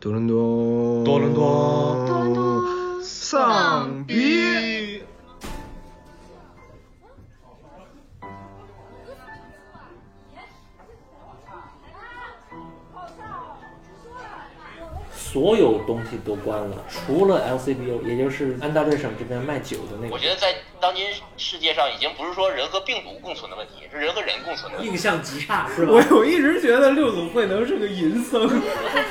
多伦多丧逼。所有东西都关了，除了 LCBO， 也就是安大略省这边卖酒的那个。我觉得在当今世界上，已经不是说人和病毒共存的问题，是人和人共存的问题。印象极差，是吧？我一直觉得六祖慧能是个淫僧。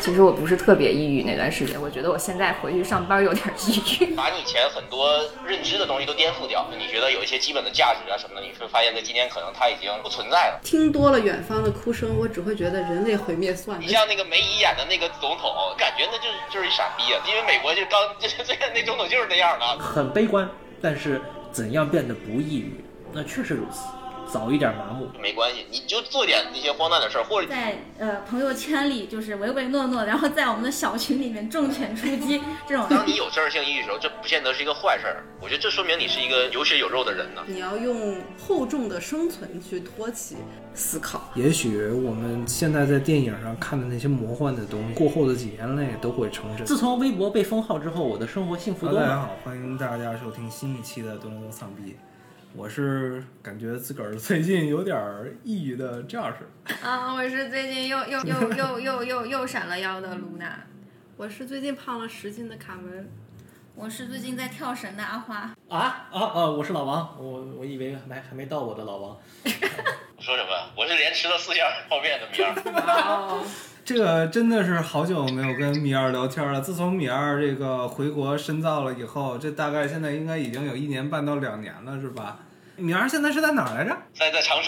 其实我不是特别抑郁那段时间，我觉得我现在回去上班有点抑郁。把你以前很多认知的东西都颠覆掉，你觉得有一些基本的价值啊什么的，你会发现在今天可能它已经不存在了。听多了远方的哭声，我只会觉得人类毁灭算了。你像那个梅姨演的那个总统，感觉。那就是一傻逼啊！因为美国就是最近那总统就是那样的，很悲观，但是怎样变得不抑郁？那确实如此。早一点麻木没关系，你就做点那些荒诞的事儿，或者在朋友圈里就是唯唯诺诺，然后在我们的小群里面重拳出击这种。当你有事儿性抑郁的时候，这不见得是一个坏事儿，我觉得这说明你是一个有血有肉的人呢。你要用厚重的生存去托起思考。也许我们现在在电影上看的那些魔幻的东西，过后的几年内都会成真。自从微博被封号之后，我的生活幸福多了。大家好，欢迎大家收听新一期的《东东丧逼》。我是感觉自个儿最近有点抑郁的 Josh 啊，我是最近又闪了腰的 Luna， 我是最近胖了10斤的卡门，我是最近在跳绳的阿花我是老王，我以为还没到我的老王。我说什么？我是连吃了4箱泡面的米二。这个真的是好久没有跟米二聊天了。自从米二这个回国深造了以后，这大概现在应该已经有1年半到2年了，是吧？米二现在是在哪来着？在长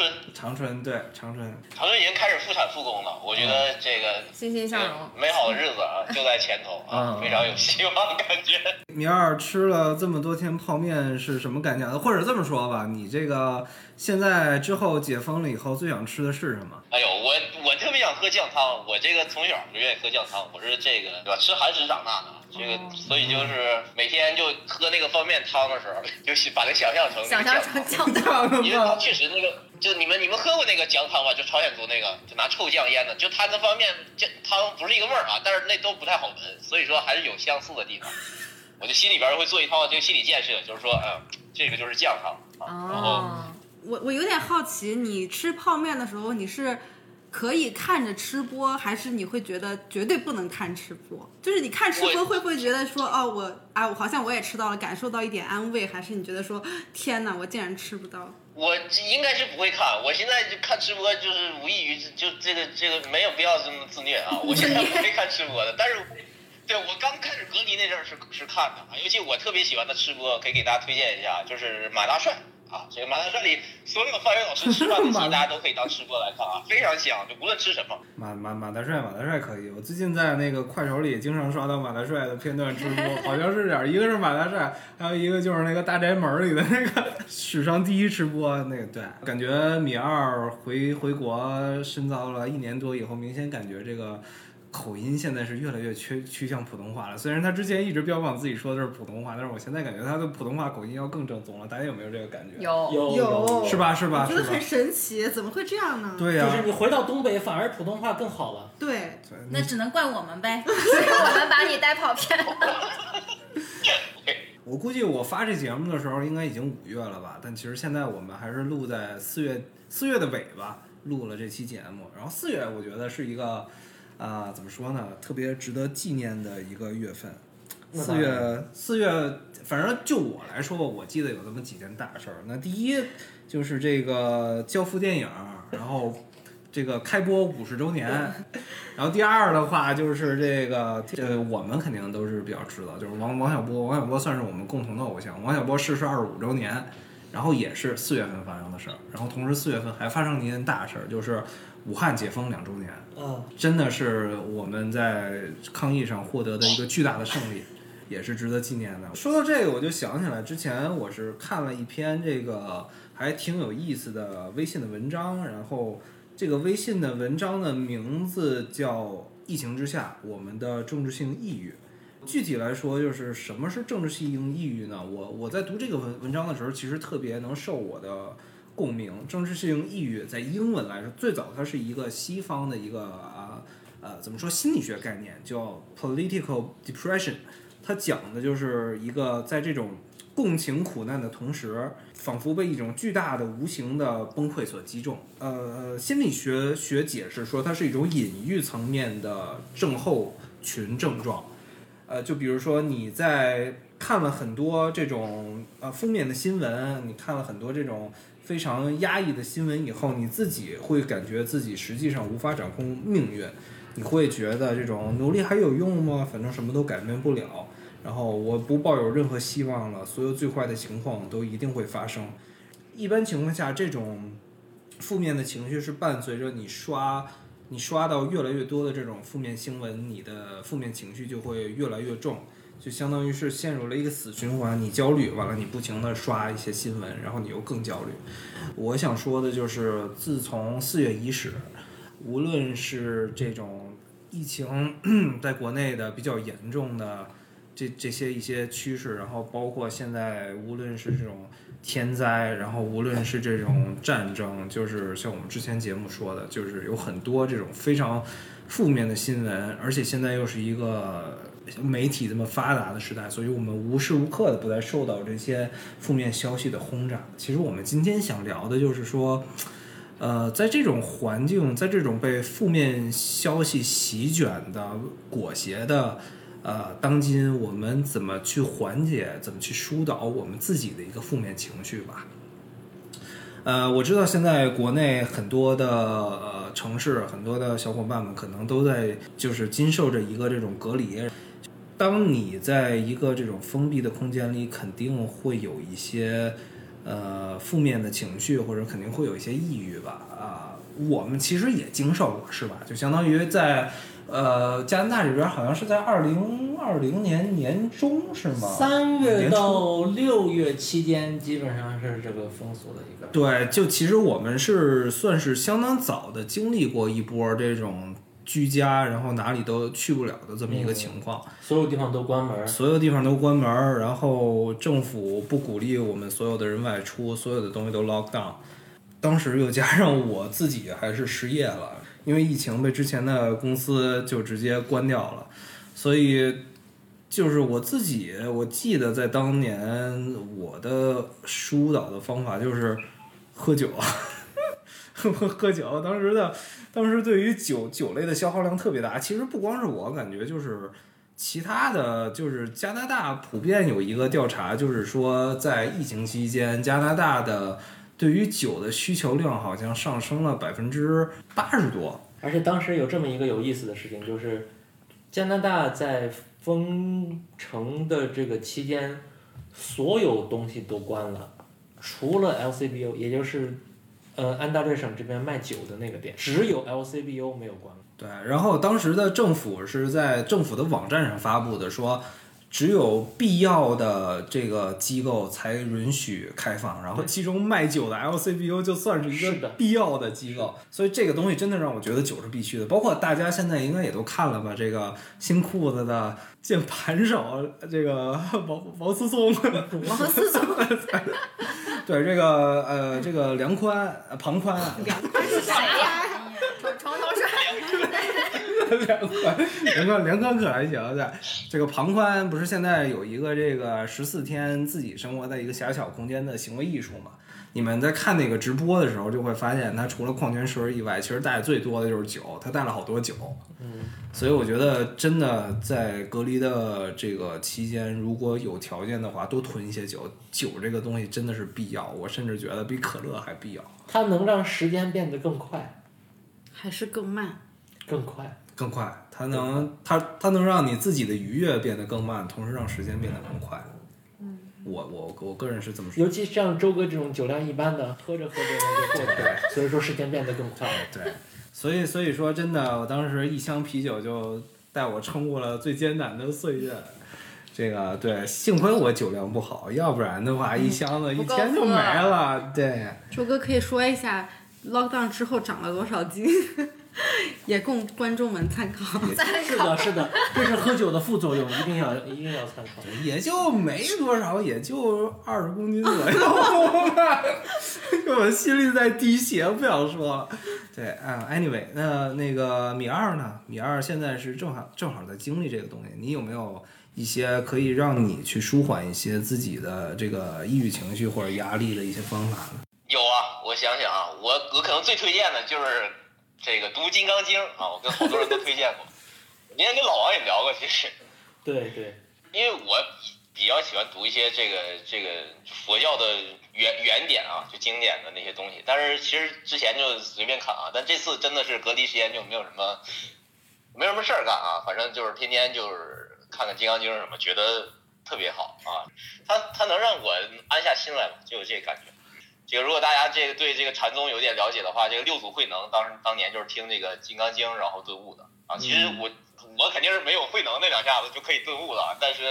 春，对，长春已经开始复产复工了。我觉得这个欣欣向荣，美好的日子啊就在前头啊，非常有希望的感觉。米二吃了这么多天泡面是什么感觉？或者这么说吧，你这个现在之后解封了以后最想吃的是什么？哎呦，我特别想喝酱汤，我这个从小就愿意喝酱汤，我是这个对吧？吃韩食长大的。这个，所以就是每天就喝那个方便汤的时候，就把它想象成酱汤，因为它确实那个，就你们喝过那个酱汤吧？就朝鲜族那个，就拿臭酱腌的，就它那方面汤不是一个味儿啊，但是那都不太好闻，所以说还是有相似的地方。我就心里边会做一套这个心理建设，就是说，这个就是酱汤啊。然后我有点好奇，你吃泡面的时候，你是可以看着吃播，还是你会觉得绝对不能看吃播？就是你看吃播会不会觉得说，哦，我好像我也吃到了，感受到一点安慰，还是你觉得说，天哪，我竟然吃不到？我应该是不会看，我现在就看吃播就是无异于就这个没有必要这么自虐啊！我现在不会看吃播的，但是对我刚开始隔离那阵儿是看的，尤其我特别喜欢的吃播，可以给大家推荐一下，就是马大帅。啊，这个麻辣这里所有的范伟老师吃饭的戏，大家都可以当吃播来看啊，非常香，就无论吃什么。马大帅可以，我最近在那个快手里经常刷到马大帅的片段直播，好像是一个是马大帅，还有一个就是那个大宅门里的那个史上第一吃播那个。对，感觉米二回国深造了1年多以后，明显感觉这个口音现在是越来越趋向普通话了。虽然他之前一直标榜自己说的是普通话，但是我现在感觉他的普通话口音要更正宗了。大家有没有这个感觉？有，是吧？我觉得很神奇，怎么会这样呢？对呀，就是你回到东北，反而普通话更好了。对，那只能怪我们呗，我们把你带跑偏了。我估计我发这节目的时候应该已经5月了吧，但其实现在我们还是录在四月的尾巴录了这期节目。然后4月我觉得是一个。怎么说呢？特别值得纪念的一个月份，四月，反正就我来说吧，我记得有那么几件大事儿。那第一就是这个教父电影，然后这个开播50周年，然后第二的话就是这个我们肯定都是比较知道，就是王小波算是我们共同的偶像。王小波逝世25周年，然后也是4月份发生的事儿。然后同时4月份还发生了一件大事儿，就是。武汉解封2周年，真的是我们在抗疫上获得的一个巨大的胜利，也是值得纪念的。说到这个，我就想起来之前我是看了一篇这个还挺有意思的微信的文章，然后这个微信的文章的名字叫《疫情之下，我们的政治性抑郁》。具体来说，就是什么是政治性抑郁呢？我在读这个文章的时候，其实特别能受我的。共鸣，政治性抑郁在英文来说，最早它是一个西方的一个怎么说心理学概念叫 Political Depression， 它讲的就是一个在这种共情苦难的同时，仿佛被一种巨大的无形的崩溃所击中。心理学学解释说它是一种隐喻层面的症候群症状。就比如说你在看了很多这种负面的新闻，你看了很多这种非常压抑的新闻以后，你自己会感觉自己实际上无法掌控命运，你会觉得这种努力还有用吗？反正什么都改变不了，然后我不抱有任何希望了，所有最坏的情况都一定会发生。一般情况下，这种负面的情绪是伴随着你刷到越来越多的这种负面新闻，你的负面情绪就会越来越重，就相当于是陷入了一个死循环。你焦虑完了，你不停的刷一些新闻，然后你又更焦虑。我想说的就是自从4月1日，无论是这种疫情在国内的比较严重的这些趋势，然后包括现在无论是这种天灾，然后无论是这种战争，就是像我们之前节目说的，就是有很多这种非常负面的新闻，而且现在又是一个媒体这么发达的时代，所以我们无时无刻的不再受到这些负面消息的轰炸。其实我们今天想聊的就是说，在这种环境，在这种被负面消息席卷的裹挟的当今，我们怎么去缓解，怎么去疏导我们自己的一个负面情绪吧。我知道现在国内很多的城市，很多的小伙伴们可能都在就是经受着一个这种隔离。当你在一个这种封闭的空间里，肯定会有一些负面的情绪，或者肯定会有一些抑郁吧。我们其实也经受过，是吧？就相当于在加拿大这边好像是在2020年年中是吗？3月到6月期间基本上是这个封锁的一个。对，就其实我们是算是相当早的经历过一波这种居家，然后哪里都去不了的这么一个情况。所有地方都关门，然后政府不鼓励我们所有的人外出，所有的东西都 lock down。当时又加上我自己还是失业了。因为疫情被之前的公司就直接关掉了，所以就是我记得在当年我的疏导的方法就是喝酒喝酒。当时对于酒类的消耗量特别大，其实不光是我感觉，就是其他的，就是加拿大普遍有一个调查，就是说在疫情期间加拿大的对于酒的需求量好像上升了80%多，而且当时有这么一个有意思的事情，就是加拿大在封城的这个期间，所有东西都关了，除了 LCBO， 也就是安大略省这边卖酒的那个店，只有 LCBO 没有关。对，然后当时的政府是在政府的网站上发布的，说只有必要的这个机构才允许开放，然后其中卖酒的 LCBO 就算是一个必要的机构，所以这个东西真的让我觉得酒是必须的。包括大家现在应该也都看了吧，这个新裤子的键盘手，这个王思聪对，这个庞宽是谁呀？床头帅梁宽可还行。对，这个庞宽不是现在有一个这个14天自己生活在一个狭小空间的行为艺术嘛？你们在看那个直播的时候就会发现，他除了矿泉水以外，其实带的最多的就是酒，他带了好多酒。所以我觉得真的在隔离的这个期间，如果有条件的话，多囤一些酒。酒这个东西真的是必要，我甚至觉得比可乐还必要。它能让时间变得更快还是更慢？更快，它能让你自己的愉悦变得更慢，同时让时间变得更快。我个人是这么说。尤其像周哥这种酒量一般的，喝着就过去了，所以说时间变得更快。对，所以说真的，我当时一箱啤酒就带我撑过了最艰难的岁月。这个对，幸亏我酒量不好，要不然的话一箱子一天就没了。对，周哥可以说一下。lockdown 之后涨了多少斤？也供观众们参考。是的，是的，这是喝酒的副作用，一定要参考。也就没多少，也就20公斤左右吧。我心里在滴血，不想说了。对啊 ，anyway， 那个米二呢？米二现在是正好在经历这个东西。你有没有一些可以让你去舒缓一些自己的这个抑郁情绪或者压力的一些方法呢？有啊，我想想啊，我可能最推荐的就是。这个读《金刚经》啊，我跟好多人都推荐过。我今天跟老王也聊过，其实。对对。因为我比较喜欢读一些这个佛教的原典啊，就经典的那些东西。但是其实之前就随便看啊，但这次真的是隔离时间就没有什么事儿干啊，反正就是天天就是看看《金刚经》什么，觉得特别好啊。它能让我安下心来吧，就有这个感觉。这个如果大家这个对这个禅宗有点了解的话，这个六祖慧能当年就是听这个《金刚经》然后顿悟的啊。其实我肯定是没有慧能那两下子就可以顿悟了，但是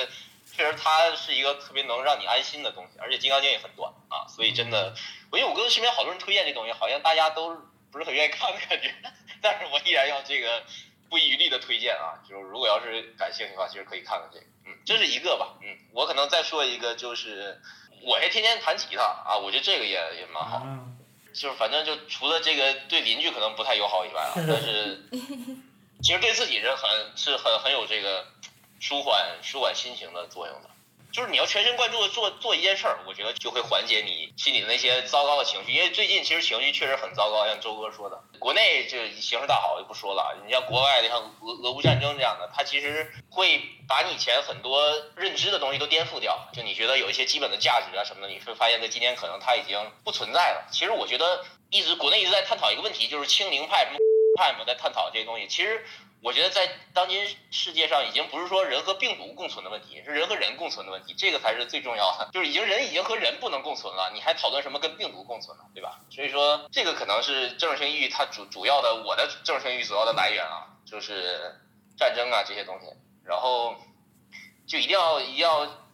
确实它是一个特别能让你安心的东西，而且《金刚经》也很短啊，所以真的，因为我跟身边好多人推荐这东西，好像大家都不是很愿意看的感觉，但是我依然要这个不遗余力的推荐啊，就是如果要是感兴趣的话，其实可以看看这个，这是一个吧，我可能再说一个就是。我还天天弹吉他啊，我觉得这个也蛮好，就是反正就除了这个对邻居可能不太友好以外啊，但是其实对自己是很有这个舒缓心情的作用的。就是你要全神贯注的做一件事儿，我觉得就会缓解你心里的那些糟糕的情绪。因为最近其实情绪确实很糟糕，像周哥说的，国内这形势大好就不说了，你像国外的像俄乌战争这样的，它其实会把你以前很多认知的东西都颠覆掉。就你觉得有一些基本的价值啊什么的，你会发现在今天可能它已经不存在了。其实我觉得国内一直在探讨一个问题，就是清零派什么派嘛，在探讨这些东西。其实。我觉得在当今世界上，已经不是说人和病毒共存的问题，是人和人共存的问题，这个才是最重要的。就是人已经和人不能共存了，你还讨论什么跟病毒共存呢，对吧？所以说，这个可能是政治性抑郁它主要的，我的政治性抑郁主要的来源啊，就是战争啊这些东西。然后就一定要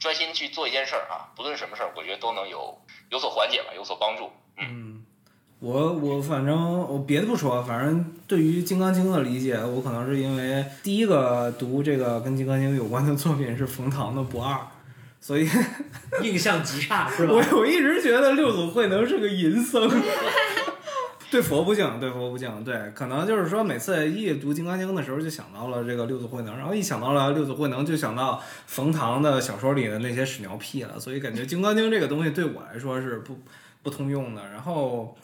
专心去做一件事儿啊，不论什么事儿，我觉得都能有所缓解吧，有所帮助。我反正我别的不说，反正对于《金刚经》的理解，我可能是因为第一个读这个跟《金刚经》有关的作品是冯唐的《不二》，所以印象极差，是吧？我一直觉得六祖慧能是个淫僧，对佛不敬，对，可能就是说每次一读《金刚经》的时候就想到了这个六祖慧能，然后一想到了六祖慧能就想到冯唐的小说里的那些屎尿屁了，所以感觉《金刚经》这个东西对我来说是不通用的，然后。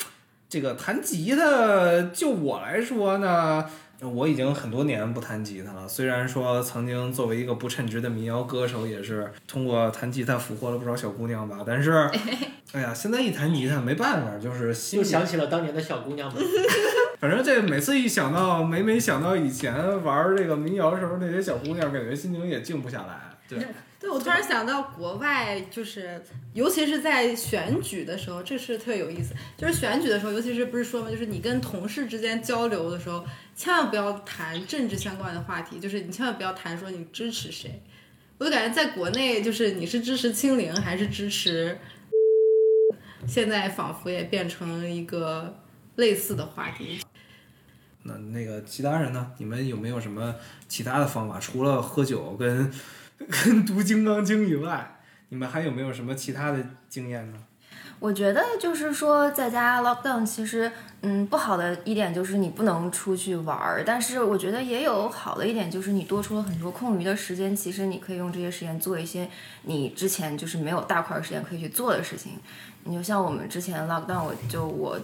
这个弹吉他就我来说呢，我已经很多年不弹吉他了，虽然说曾经作为一个不称职的民谣歌手也是通过弹吉他俘获了不少小姑娘吧，但是哎呀，现在一弹吉他没办法，就是又想起了当年的小姑娘们。反正这每次一想到每想到以前玩这个民谣的时候那些小姑娘，感觉心情也静不下来。对，我突然想到国外，就是尤其是在选举的时候，这是特别有意思。就是选举的时候，尤其是不是说嘛，就是你跟同事之间交流的时候，千万不要谈政治相关的话题，就是你千万不要谈说你支持谁。我就感觉在国内，就是你是支持清零还是支持，现在仿佛也变成一个类似的话题。那个其他人呢？你们有没有什么其他的方法？除了喝酒跟读《金刚经》以外，你们还有没有什么其他的经验呢？我觉得就是说，在家 lockdown 其实，不好的一点就是你不能出去玩，但是我觉得也有好的一点，就是你多出了很多空余的时间，其实你可以用这些时间做一些你之前就是没有大块时间可以去做的事情。你就像我们之前 lockdown， 我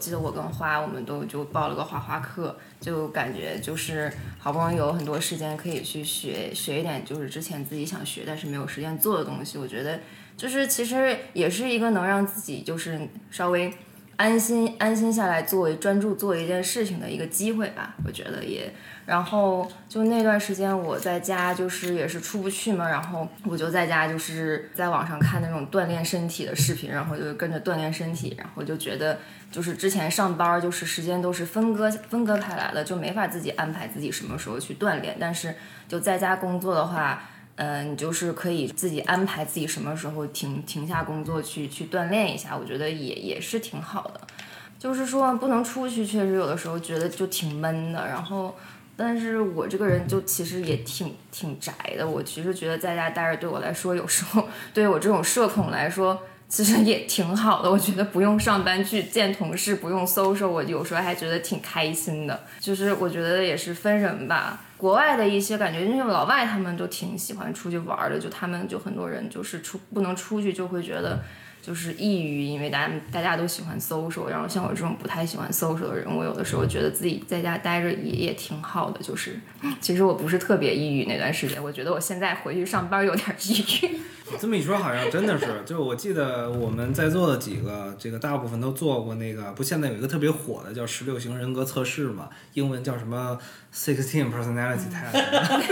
记得我跟花，我们都就报了个画画课，就感觉就是好不容易有很多时间可以去学一点，就是之前自己想学但是没有时间做的东西。我觉得就是其实也是一个能让自己就是稍微安心下来作为专注做一件事情的一个机会吧，我觉得也。然后就那段时间我在家就是也是出不去嘛，然后我就在家就是在网上看那种锻炼身体的视频，然后就跟着锻炼身体，然后就觉得就是之前上班就是时间都是分割开来的，就没法自己安排自己什么时候去锻炼，但是就在家工作的话，你就是可以自己安排自己什么时候停下工作去锻炼一下，我觉得也是挺好的。就是说不能出去，确实有的时候觉得就挺闷的，然后但是我这个人就其实也挺宅的，我其实觉得在家待着对我来说，有时候对我这种社恐来说其实也挺好的，我觉得不用上班去见同事，不用 social， 我有时候还觉得挺开心的。就是我觉得也是分人吧，国外的一些感觉，因为老外他们就挺喜欢出去玩的，就他们就很多人就是不能出去就会觉得就是抑郁，因为大家都喜欢 social， 然后像我这种不太喜欢 social 的人，我有的时候觉得自己在家待着也挺好的。就是其实我不是特别抑郁，那段时间我觉得我现在回去上班有点抑郁。这么一说好像真的是，就我记得我们在座的几个这个大部分都做过那个，不现在有一个特别火的叫16型人格测试嘛，英文叫什么 Sixteen Personality Test。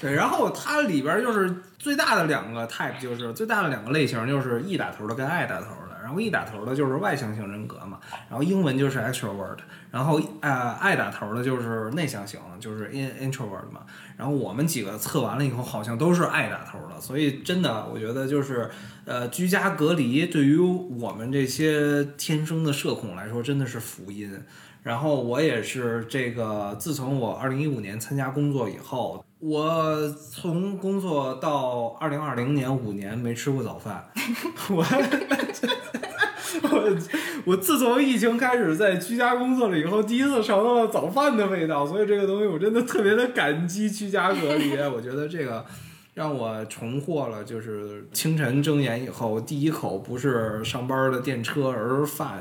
对，然后它里边就是最大的两个 type， 就是最大的两个类型，就是 E 打头的跟 I 打头的。然后 E 打头的就是外向型人格嘛，然后英文就是 extrovert， 然后I 打头的就是内向型，就是 introvert 嘛。然后我们几个测完了以后，好像都是 I 打头的，所以真的我觉得就是居家隔离对于我们这些天生的社恐来说真的是福音。然后我也是这个，自从我2015年参加工作以后，我从工作到2020年5年没吃过早饭。我自从疫情开始在居家工作了以后，第一次尝到了早饭的味道，所以这个东西我真的特别的感激居家隔离。我觉得这个让我重获了就是清晨睁眼以后第一口不是上班的电车而是饭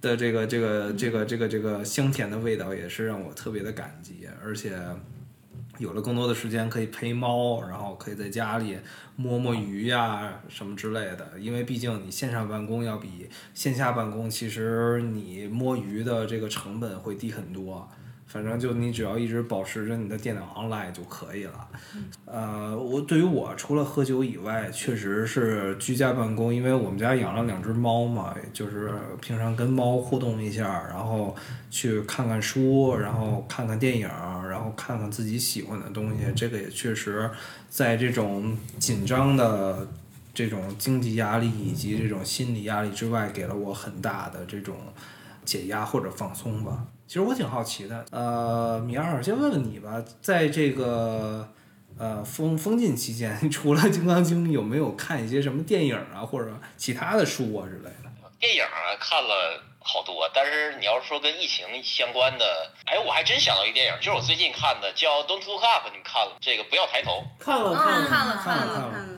的这个香甜的味道，也是让我特别的感激。而且有了更多的时间可以陪猫，然后可以在家里摸摸鱼呀什么之类的，因为毕竟你线上办公要比线下办公，其实你摸鱼的这个成本会低很多。反正就你只要一直保持着你的电脑 online 就可以了。我对于我除了喝酒以外，确实是居家办公，因为我们家养了2只猫嘛，就是平常跟猫互动一下，然后去看看书，然后看看电影，然后看看自己喜欢的东西。这个也确实在这种紧张的这种经济压力以及这种心理压力之外，给了我很大的这种解压或者放松吧。其实我挺好奇的，米二，先问问你吧，在这个封禁期间，除了《金刚经》，有没有看一些什么电影啊，或者其他的书啊之类的？电影啊，看了好多，但是你要说跟疫情相关的，哎，我还真想到一个电影，就是我最近看的，叫《Don't Look Up》，你们看了？这个不要抬头。看了。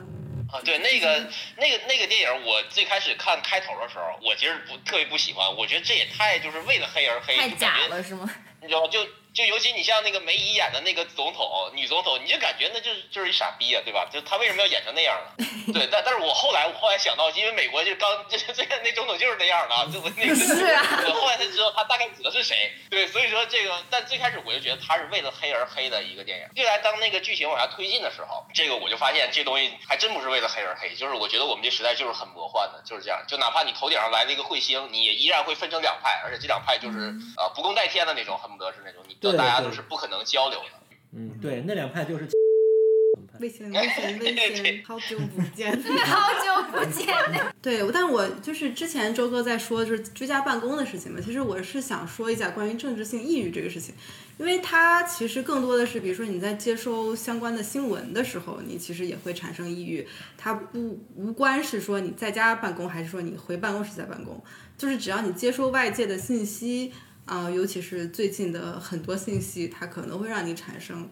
啊，对，那个电影，我最开始看开头的时候，我其实特别不喜欢，我觉得这也太就是为了黑而黑，太假了是吗？你知道，就尤其你像那个梅姨演的那个总统女总统，你就感觉那就是一傻逼啊，对吧？就她为什么要演成那样呢？对，但是我后来想到，因为美国就是最那总统就是那样的啊，就那个是啊，我后来才知道他大概指的是谁。对，所以说这个，但最开始我就觉得他是为了黑而黑的一个电影。后来当那个剧情往下推进的时候，这个我就发现这东西还真不是为了黑而黑，就是我觉得我们这时代就是很魔幻的，就是这样。就哪怕你头顶上来了一个彗星，你也依然会分成两派，而且这两派就是不共戴天的那种，恨不得是那种你。对，大家都是不可能交流的。嗯，对，那两派就是。危险，好久不见，对，但我就是之前周哥在说就是居家办公的事情嘛，其实我是想说一下关于政治性抑郁这个事情，因为它其实更多的是，比如说你在接收相关的新闻的时候，你其实也会产生抑郁，它无关是说你在家办公还是说你回办公室在办公，就是只要你接收外界的信息。尤其是最近的很多信息，它可能会让你产生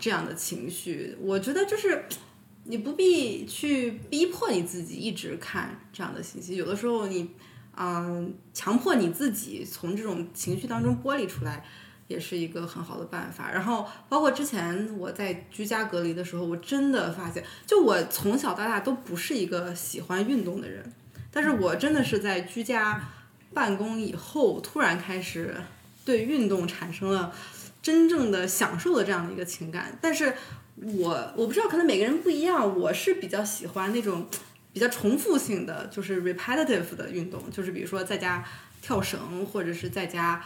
这样的情绪。我觉得就是你不必去逼迫你自己一直看这样的信息，有的时候你强迫你自己从这种情绪当中剥离出来，也是一个很好的办法。然后包括之前我在居家隔离的时候，我真的发现，就我从小到大都不是一个喜欢运动的人，但是我真的是在居家办公以后突然开始对运动产生了真正的享受的这样的一个情感。但是我不知道，可能每个人不一样，我是比较喜欢那种比较重复性的，就是 repetitive 的运动，就是比如说在家跳绳，或者是在家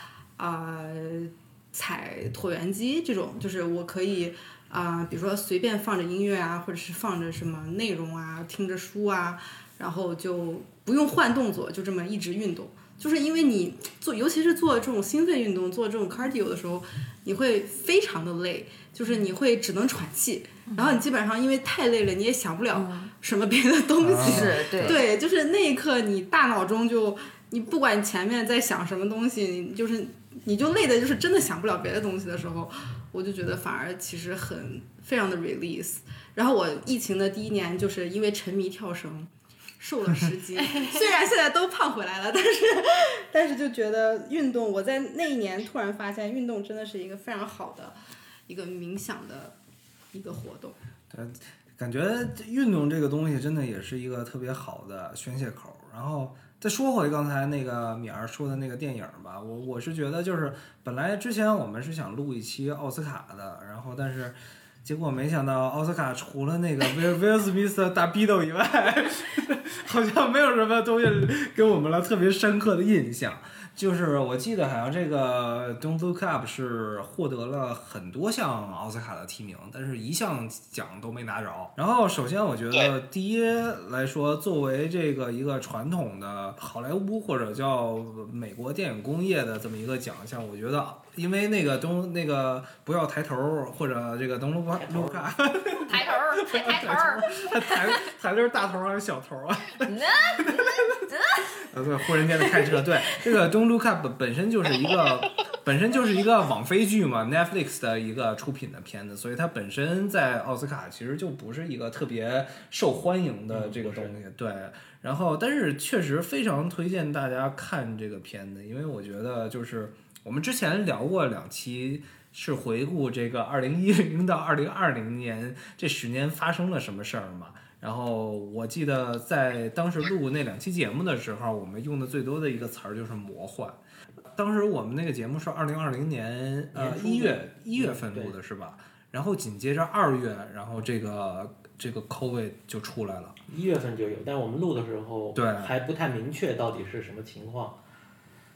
踩椭圆机这种，就是我可以比如说随便放着音乐啊，或者是放着什么内容啊，听着书啊，然后就不用换动作，就这么一直运动。就是因为你做，尤其是做这种心肺运动，做这种 cardio 的时候，你会非常的累，就是你会只能喘气，然后你基本上因为太累了，你也想不了什么别的东西。是，对，对，就是那一刻，你大脑中就，你不管前面在想什么东西，你就是你就累的，就是真的想不了别的东西的时候，我就觉得反而其实非常的 release。然后我疫情的第一年，就是因为沉迷跳绳。瘦了10斤，虽然现在都胖回来了，但是就觉得运动，我在那一年突然发现，运动真的是一个非常好的一个冥想的一个活动。对，感觉运动这个东西真的也是一个特别好的宣泄口。然后再说回刚才那个米儿说的那个电影吧，我是觉得就是本来之前我们是想录一期奥斯卡的，然后但是。结果没想到奥斯卡除了那个威尔史密斯大逼斗以外，好像没有什么东西给我们了特别深刻的印象。就是我记得好像这个 Don't Look Up 是获得了很多项奥斯卡的提名，但是一项奖都没拿着。然后首先我觉得第一来说，作为这个一个传统的好莱坞或者叫美国电影工业的这么一个奖项，我觉得因为那个不要抬头或者这个 Don't Look Up 抬头就是大头还是小头啊？对，忽然间的开车，对这个 Don't Look Up 本身就是一个网飞剧嘛 ，Netflix 的一个出品的片子，所以它本身在奥斯卡其实就不是一个特别受欢迎的这个东西，对。然后，但是确实非常推荐大家看这个片子，因为我觉得就是我们之前聊过2期。是回顾这个2010到2020年这10年发生了什么事儿嘛？然后我记得在当时录那2期节目的时候，我们用的最多的一个词儿就是魔幻。当时我们那个节目是2020年1月份录的是吧？然后紧接着2月，然后这个 COVID 就出来了，1月份就有，但我们录的时候对还不太明确到底是什么情况。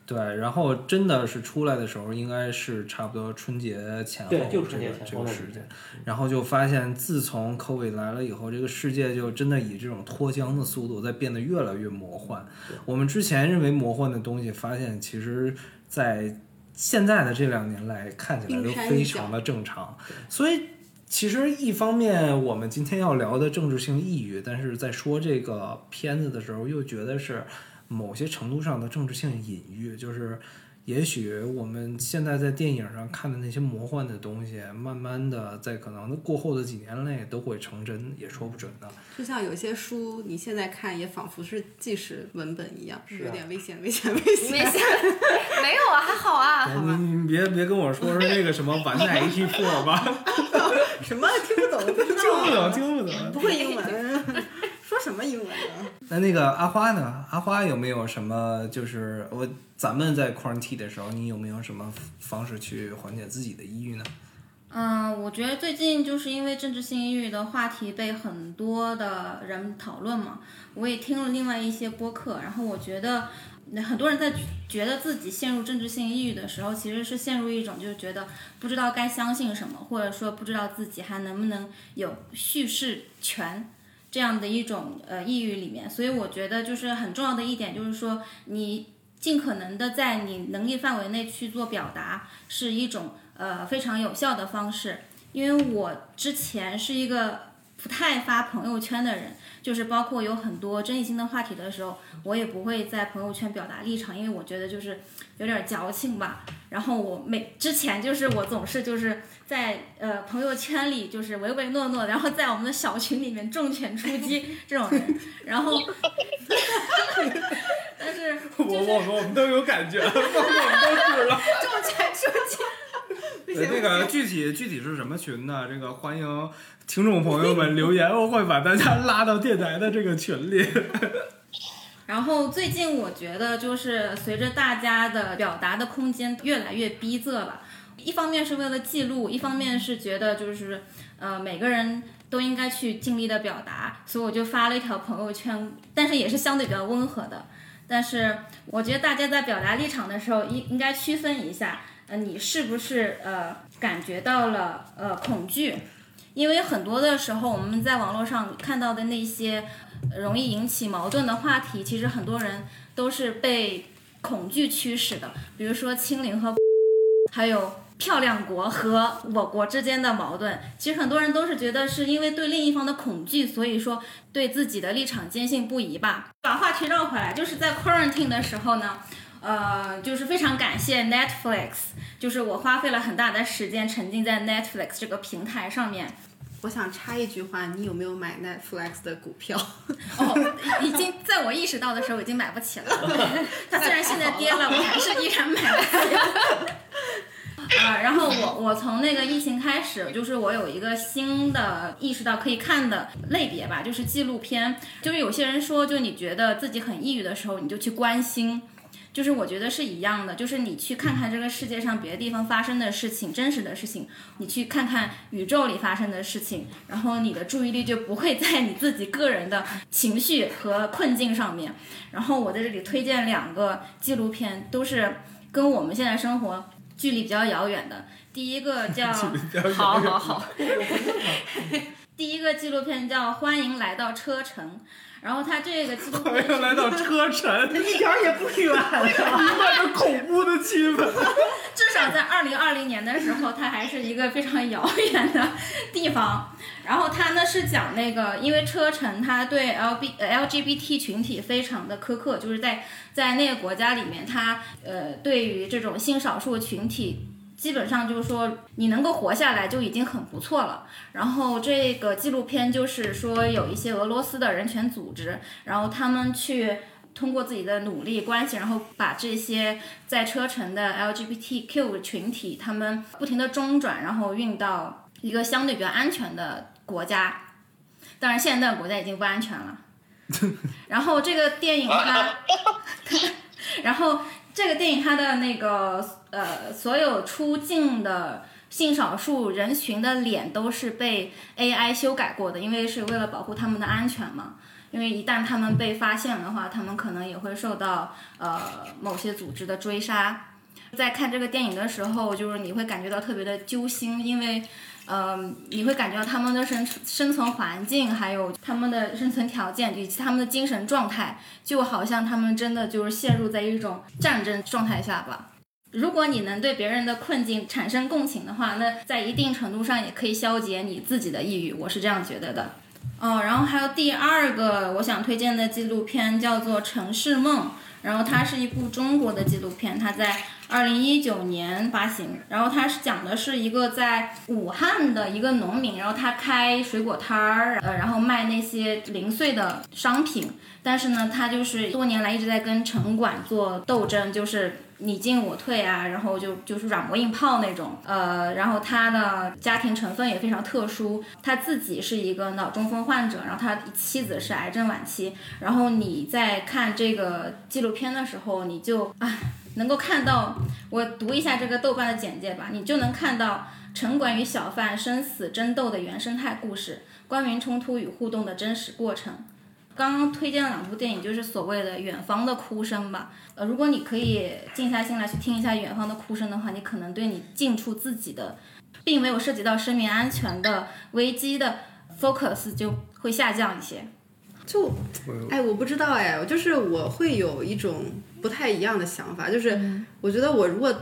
对，然后真的是出来的时候，应该是差不多春节前后，对，就春节前后的时间。然后就发现，自从 COVID 来了以后，这个世界就真的以这种脱缰的速度在变得越来越魔幻。我们之前认为魔幻的东西，发现其实在现在的这2年来看起来都非常的正常。所以其实一方面我们今天要聊的政治性抑郁，但是在说这个片子的时候，又觉得是某些程度上的政治性隐喻，就是也许我们现在在电影上看的那些魔幻的东西，慢慢的在可能过后的几年内都会成真，也说不准的。就像有些书你现在看也仿佛是纪实文本一样，有点危险。没有啊，还好啊。你别跟我说那个什么完蛋 AP4 吧。什么听不懂？听不懂。不会英文。说什么英文呢？那个阿花呢？阿花有没有什么就是咱们在 quarantine 的时候，你有没有什么方式去缓解自己的抑郁呢？我觉得最近就是因为政治性抑郁的话题被很多的人讨论嘛，我也听了另外一些播客，然后我觉得很多人在觉得自己陷入政治性抑郁的时候，其实是陷入一种就是觉得不知道该相信什么，或者说不知道自己还能不能有叙事权。这样的一种抑郁里面，所以我觉得就是很重要的一点就是说，你尽可能的在你能力范围内去做表达，是一种非常有效的方式。因为我之前是一个不太发朋友圈的人，就是包括有很多争议性的话题的时候，我也不会在朋友圈表达立场，因为我觉得就是有点矫情吧。然后之前就是我总是就是在朋友圈里就是唯唯诺诺，然后在我们的小群里面重拳出击这种人，然后但是我们都有感觉，我们都是了重拳出击。那个具体是什么群呢？这个欢迎听众朋友们留言，我会把大家拉到电台的这个群里。然后最近我觉得就是随着大家的表达的空间越来越逼仄了，一方面是为了记录，一方面是觉得就是每个人都应该去尽力的表达，所以我就发了一条朋友圈，但是也是相对比较温和的。但是我觉得大家在表达立场的时候应该区分一下，你是不是感觉到了恐惧，因为很多的时候我们在网络上看到的那些容易引起矛盾的话题，其实很多人都是被恐惧驱使的，比如说清零和还有漂亮国和我国之间的矛盾，其实很多人都是觉得是因为对另一方的恐惧，所以说对自己的立场坚信不疑吧。把话题绕回来，就是在 quarantine 的时候呢，就是非常感谢 Netflix， 就是我花费了很大的时间沉浸在 Netflix 这个平台上面。我想插一句话，你有没有买 Netflix 的股票？哦，已经在我意识到的时候已经买不起了。它虽然现在跌了，我还是依然买不起了。然后我从那个疫情开始，就是我有一个新的意识到可以看的类别吧，就是纪录片。就是有些人说，就你觉得自己很抑郁的时候，你就去关心，就是我觉得是一样的，就是你去看看这个世界上别的地方发生的事情，真实的事情，你去看看宇宙里发生的事情，然后你的注意力就不会在你自己个人的情绪和困境上面。然后我在这里推荐两个纪录片，都是跟我们现在生活距离比较遥远的。第一个叫第一个纪录片叫《欢迎来到车城》，然后他这个纪录片欢迎来到车城一点也不远一个恐怖的气氛，至少在2020年的时候它还是一个非常遥远的地方。然后它呢是讲那个，因为车臣它对 LGBT 群体非常的苛刻，就是在那个国家里面，它对于这种性少数群体基本上就是说你能够活下来就已经很不错了。然后这个纪录片就是说有一些俄罗斯的人权组织，然后他们去通过自己的努力关系，然后把这些在车臣的 LGBTQ 群体他们不停的中转，然后运到一个相对比较安全的国家，当然现在的国家已经不安全了。然后这个电影它的那个所有出镜的性少数人群的脸都是被 AI 修改过的，因为是为了保护他们的安全嘛。因为一旦他们被发现的话，他们可能也会受到某些组织的追杀。在看这个电影的时候，就是你会感觉到特别的揪心，因为你会感觉到他们的生存环境，还有他们的生存条件以及他们的精神状态，就好像他们真的就是陷入在一种战争状态下吧。如果你能对别人的困境产生共情的话，那在一定程度上也可以消解你自己的抑郁，我是这样觉得的。然后还有第二个我想推荐的纪录片叫做《城市梦》，然后它是一部中国的纪录片，它在2019年发行。然后它是讲的是一个在武汉的一个农民，然后他开水果摊儿，然后卖那些零碎的商品。但是呢，他就是多年来一直在跟城管做斗争，就是你进我退啊，然后就是软磨硬泡那种。然后他的家庭成分也非常特殊，他自己是一个脑中风患者，然后他妻子是癌症晚期。然后你在看这个纪录片的时候，你就能够看到，我读一下这个豆瓣的简介吧，你就能看到城管与小贩生死争斗的原生态故事，官民冲突与互动的真实过程。刚刚推荐了两部电影，就是所谓的远方的哭声吧。如果你可以静下心来去听一下远方的哭声的话，你可能对你近处自己的并没有涉及到生命安全的危机的 focus 就会下降一些。就我不知道，就是我会有一种不太一样的想法，就是我觉得我如果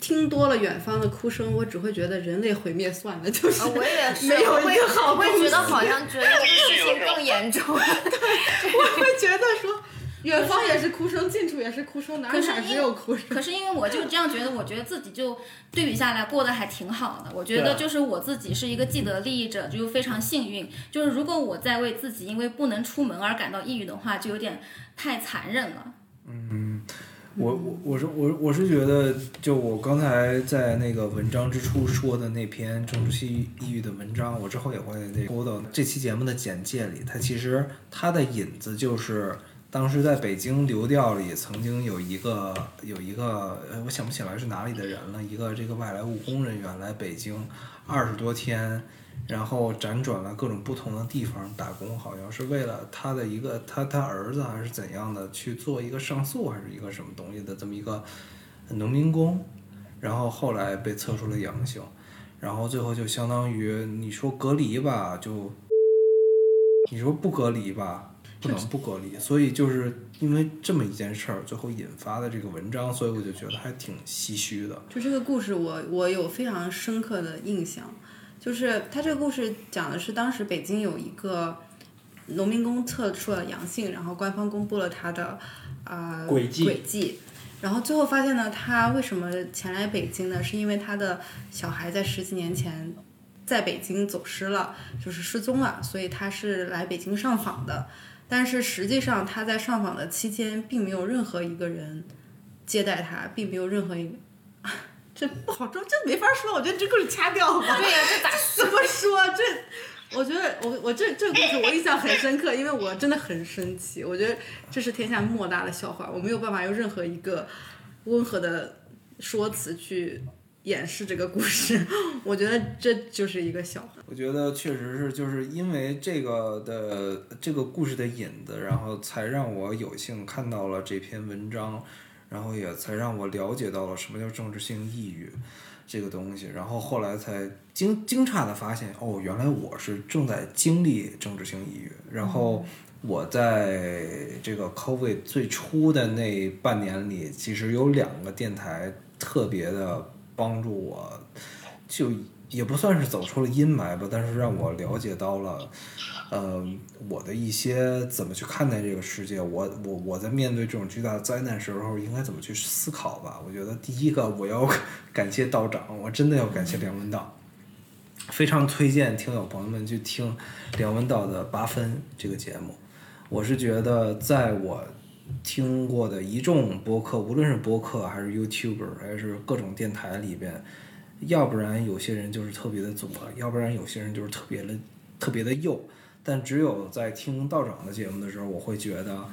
听多了远方的哭声，我只会觉得人类毁灭算了，就是我也是没有一个好东西，我会觉得好像觉得这个事情更严重。对，我会觉得说远方也是哭声，近处也是哭声，哪哪只有哭声。可是因为我就这样觉得，我觉得自己就对比下来过得还挺好的。我觉得就是我自己是一个既得利益者，就非常幸运。就是如果我在为自己因为不能出门而感到抑郁的话，就有点太残忍了。我是觉得，就我刚才在那个文章之初说的那篇政治性抑郁的文章，我之后也会播到这期节目的简介里。它其实它的引子就是当时在北京流调里曾经有一个我想不起来是哪里的人了，一个这个外来务工人员来北京20多天，然后辗转了各种不同的地方打工，好像是为了他的一个他儿子还是怎样的去做一个上诉还是一个什么东西的这么一个农民工，然后后来被测出了阳性。然后最后就相当于你说隔离吧，就你说不隔离吧，不能不隔离，所以就是因为这么一件事儿，最后引发的这个文章，所以我就觉得还挺唏嘘的。就这个故事我有非常深刻的印象，就是他这个故事讲的是当时北京有一个农民工测出了阳性，然后官方公布了他的轨迹，然后最后发现呢，他为什么前来北京呢？是因为他的小孩在10几年前在北京走失了，就是失踪了，所以他是来北京上访的。但是实际上他在上访的期间并没有任何一个人接待他，并没有任何一个这不好说，这没法说，我觉得这故事掐掉吧。对呀，这咋怎么说这？我觉得我这故事我印象很深刻，因为我真的很生气，我觉得这是天下莫大的笑话，我没有办法用任何一个温和的说辞去掩饰这个故事，我觉得这就是一个笑话。我觉得确实是，就是因为这个故事的引子，然后才让我有幸看到了这篇文章，然后也才让我了解到了什么叫政治性抑郁这个东西，然后后来才惊诧的发现，哦，原来我是正在经历政治性抑郁，然后我在这个 COVID 最初的那半年里，其实有2个电台特别的帮助我，就也不算是走出了阴霾吧，但是让我了解到了，我的一些怎么去看待这个世界，我在面对这种巨大的灾难时候应该怎么去思考吧。我觉得第一个我要感谢道长，我真的要感谢梁文道，非常推荐听友朋友们去听梁文道的8分这个节目。我是觉得在我听过的一众播客，无论是播客还是 YouTuber 还是各种电台里边，要不然有些人就是特别的左，要不然有些人就是特别的右，但只有在听道长的节目的时候，我会觉得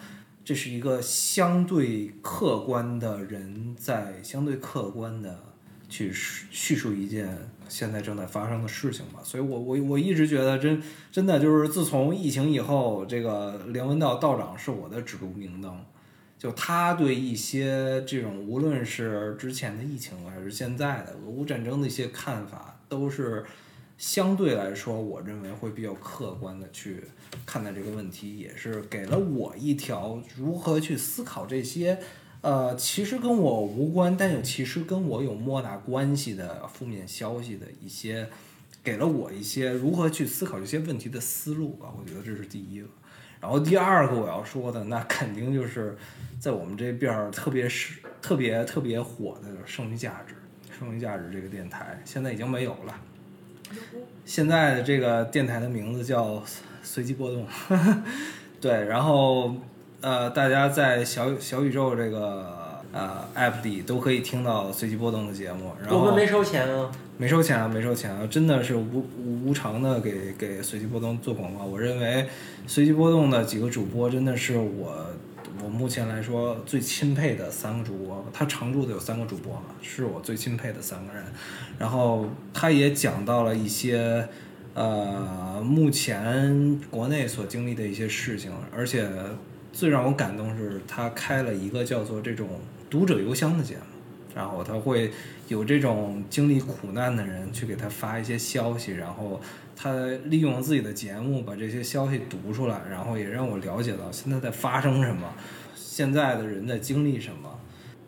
这是一个相对客观的人在相对客观的去叙述一件现在正在发生的事情吧。所以我一直觉得真的就是自从疫情以后，这个梁文道道长是我的指路明灯，就他对一些这种无论是之前的疫情还是现在的俄乌战争的一些看法，都是相对来说我认为会比较客观的去看待这个问题，也是给了我一条如何去思考这些其实跟我无关，但有其实跟我有莫大关系的负面消息的一些，给了我一些如何去思考这些问题的思路吧。我觉得这是第一个。然后第二个我要说的，那肯定就是在我们这边特别火的剩余价值，剩余价值这个电台现在已经没有了。现在的这个电台的名字叫随机波动，对，然后。大家在小宇宙这个app 里都可以听到随机波动的节目。然后我们没收钱啊，没收钱啊，真的是无偿的给随机波动做广告。我认为随机波动的几个主播真的是我目前来说最钦佩的3个主播，他常驻的有3个主播嘛，是我最钦佩的3个人。然后他也讲到了一些。目前国内所经历的一些事情，而且。最让我感动是他开了一个叫做这种读者邮箱的节目，然后他会有这种经历苦难的人去给他发一些消息，然后他利用自己的节目把这些消息读出来，然后也让我了解到现在在发生什么，现在的人在经历什么。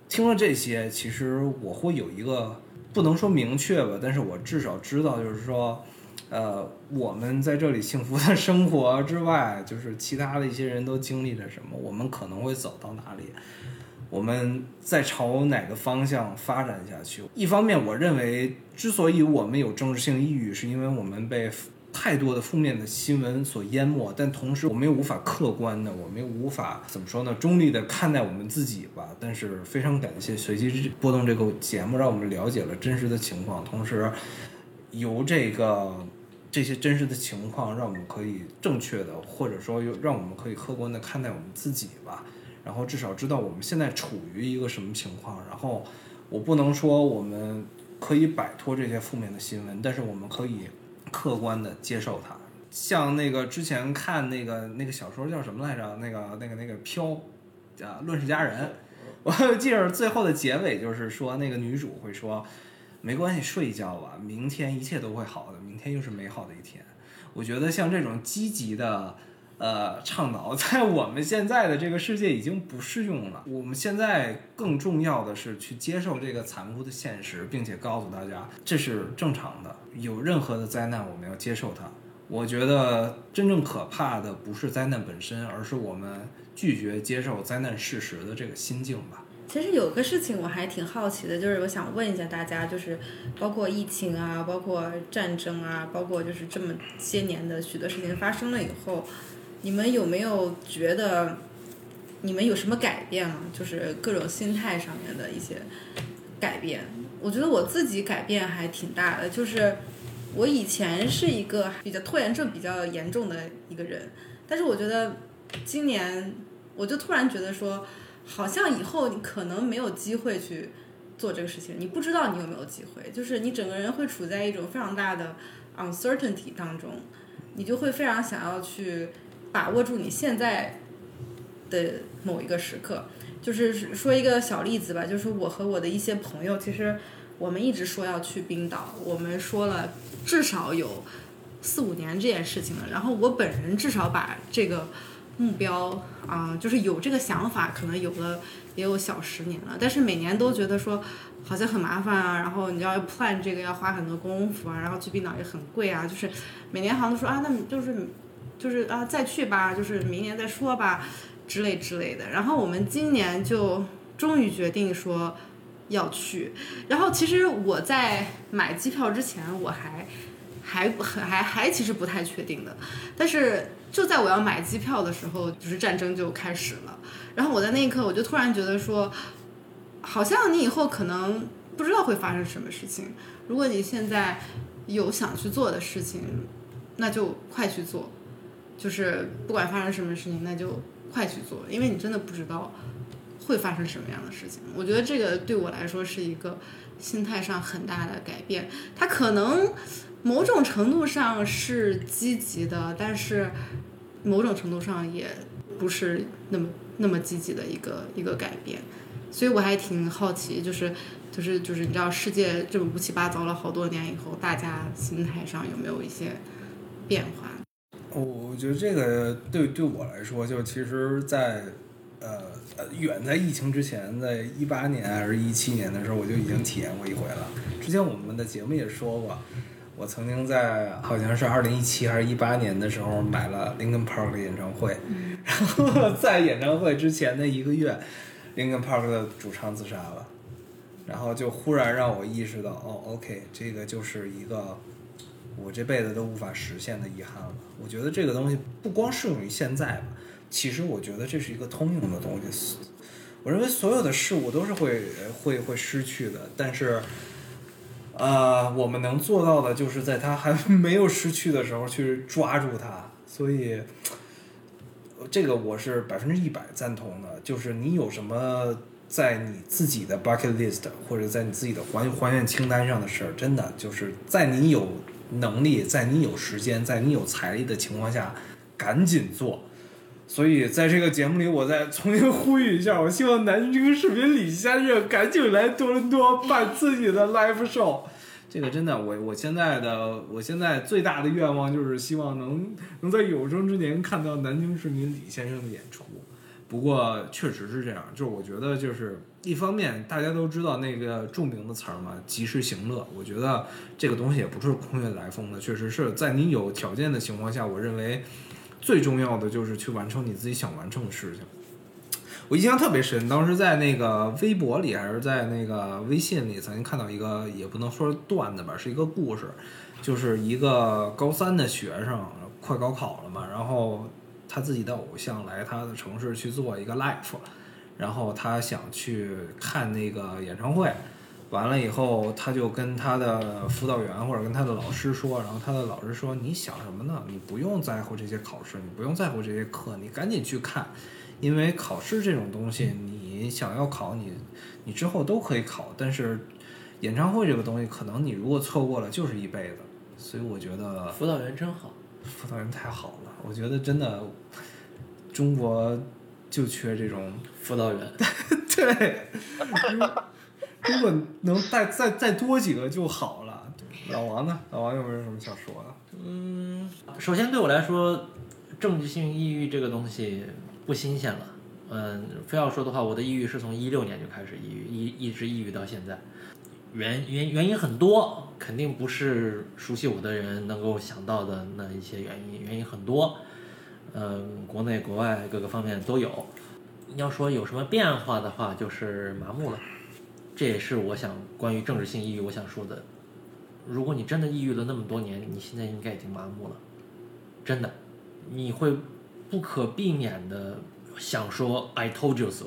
听了这些，其实我会有一个不能说明确吧，但是我至少知道就是说我们在这里幸福的生活之外，就是其他的一些人都经历了什么，我们可能会走到哪里，我们在朝哪个方向发展下去。一方面我认为之所以我们有政治性抑郁，是因为我们被太多的负面的新闻所淹没，但同时我们又无法客观的，我们又无法怎么说呢，中立的看待我们自己吧。但是非常感谢随机波动这个节目，让我们了解了真实的情况，同时由这些真实的情况，让我们可以正确的，或者说让我们可以客观的看待我们自己吧。然后至少知道我们现在处于一个什么情况。然后我不能说我们可以摆脱这些负面的新闻，但是我们可以客观的接受它。像那个之前看那个小说叫什么来着？那个飘啊，《乱世佳人》，我记着最后的结尾就是说那个女主会说。没关系，睡一觉吧，明天一切都会好的，明天又是美好的一天。我觉得像这种积极的倡导在我们现在的这个世界已经不适用了。我们现在更重要的是去接受这个残酷的现实，并且告诉大家这是正常的，有任何的灾难我们要接受它。我觉得真正可怕的不是灾难本身，而是我们拒绝接受灾难事实的这个心境吧。其实有个事情我还挺好奇的，就是我想问一下大家，就是包括疫情啊，包括战争啊，包括就是这么些年的许多事情发生了以后，你们有没有觉得你们有什么改变吗？就是各种心态上面的一些改变。我觉得我自己改变还挺大的，就是我以前是一个比较拖延症比较严重的一个人，但是我觉得今年我就突然觉得说，好像以后你可能没有机会去做这个事情，你不知道你有没有机会，就是你整个人会处在一种非常大的 uncertainty 当中，你就会非常想要去把握住你现在的某一个时刻。就是说一个小例子吧，就是我和我的一些朋友，其实我们一直说要去冰岛，我们说了至少有4-5年这件事情了，然后我本人至少把这个目标就是有这个想法，可能有了也有小10年了，但是每年都觉得说好像很麻烦啊，然后你要 plan 这个要花很多功夫啊，然后去冰岛也很贵啊，就是每年好像都说啊，那就是啊再去吧，就是明年再说吧之类的。然后我们今年就终于决定说要去，然后其实我在买机票之前我还其实不太确定的，但是就在我要买机票的时候，就是战争就开始了。然后我在那一刻我就突然觉得说，好像你以后可能不知道会发生什么事情，如果你现在有想去做的事情，那就快去做，就是不管发生什么事情那就快去做，因为你真的不知道会发生什么样的事情。我觉得这个对我来说是一个心态上很大的改变，它可能某种程度上是积极的，但是某种程度上也不是那么积极的一个改变。所以我还挺好奇，就是你知道世界这么乌七八糟了好多年以后，大家心态上有没有一些变化？我觉得这个对我来说，就其实在远在疫情之前，在18年还是17年的时候，我就已经体验过一回了。之前我们的节目也说过，我曾经在好像是2017还是18年的时候买了 Linkin Park 的演唱会，然后在演唱会之前的1个月 Linkin Park 的主唱自杀了，然后就忽然让我意识到，哦 OK， 这个就是一个我这辈子都无法实现的遗憾了。我觉得这个东西不光适用于现在吧，其实我觉得这是一个通用的东西。我认为所有的事物都是会失去的，但是我们能做到的就是在它还没有失去的时候去抓住它。所以这个我是100%赞同的，就是你有什么在你自己的 bucket list 或者在你自己的还愿清单上的事儿，真的就是在你有能力，在你有时间，在你有财力的情况下赶紧做。所以在这个节目里我再重新呼吁一下，我希望南京视频李佳悦赶紧来多伦多办自己的 live show。 这个真的，我现在最大的愿望就是希望能在有生之年看到南京视频李先生的演出。不过确实是这样，就是我觉得就是一方面大家都知道那个著名的词儿嘛，及时行乐。我觉得这个东西也不是空穴来风的，确实是在你有条件的情况下，我认为最重要的就是去完成你自己想完成的事情。我印象特别深，当时在那个微博里还是在那个微信里曾经看到一个，也不能说段子吧，是一个故事，就是一个高3的学生快高考了嘛，然后他自己的偶像来他的城市去做一个 live， 然后他想去看那个演唱会，完了以后他就跟他的辅导员或者跟他的老师说，然后他的老师说，你想什么呢，你不用在乎这些考试，你不用在乎这些课，你赶紧去看，因为考试这种东西你想要考，你之后都可以考，但是演唱会这个东西可能你如果错过了就是一辈子。所以我觉得辅导员真好，辅导员太好了，我觉得真的中国就缺这种辅导员。对如果能再多几个就好了。老王呢？老王有没有什么想说的？嗯，首先对我来说，政治性抑郁这个东西不新鲜了。嗯，非要说的话，我的抑郁是从2016年就开始抑郁，一直抑郁到现在。原因很多，肯定不是熟悉我的人能够想到的那一些原因很多。国内国外各个方面都有。要说有什么变化的话，就是麻木了。这也是我想关于政治性抑郁我想说的。如果你真的抑郁了那么多年，你现在应该已经麻木了，真的，你会不可避免的想说 I told you so，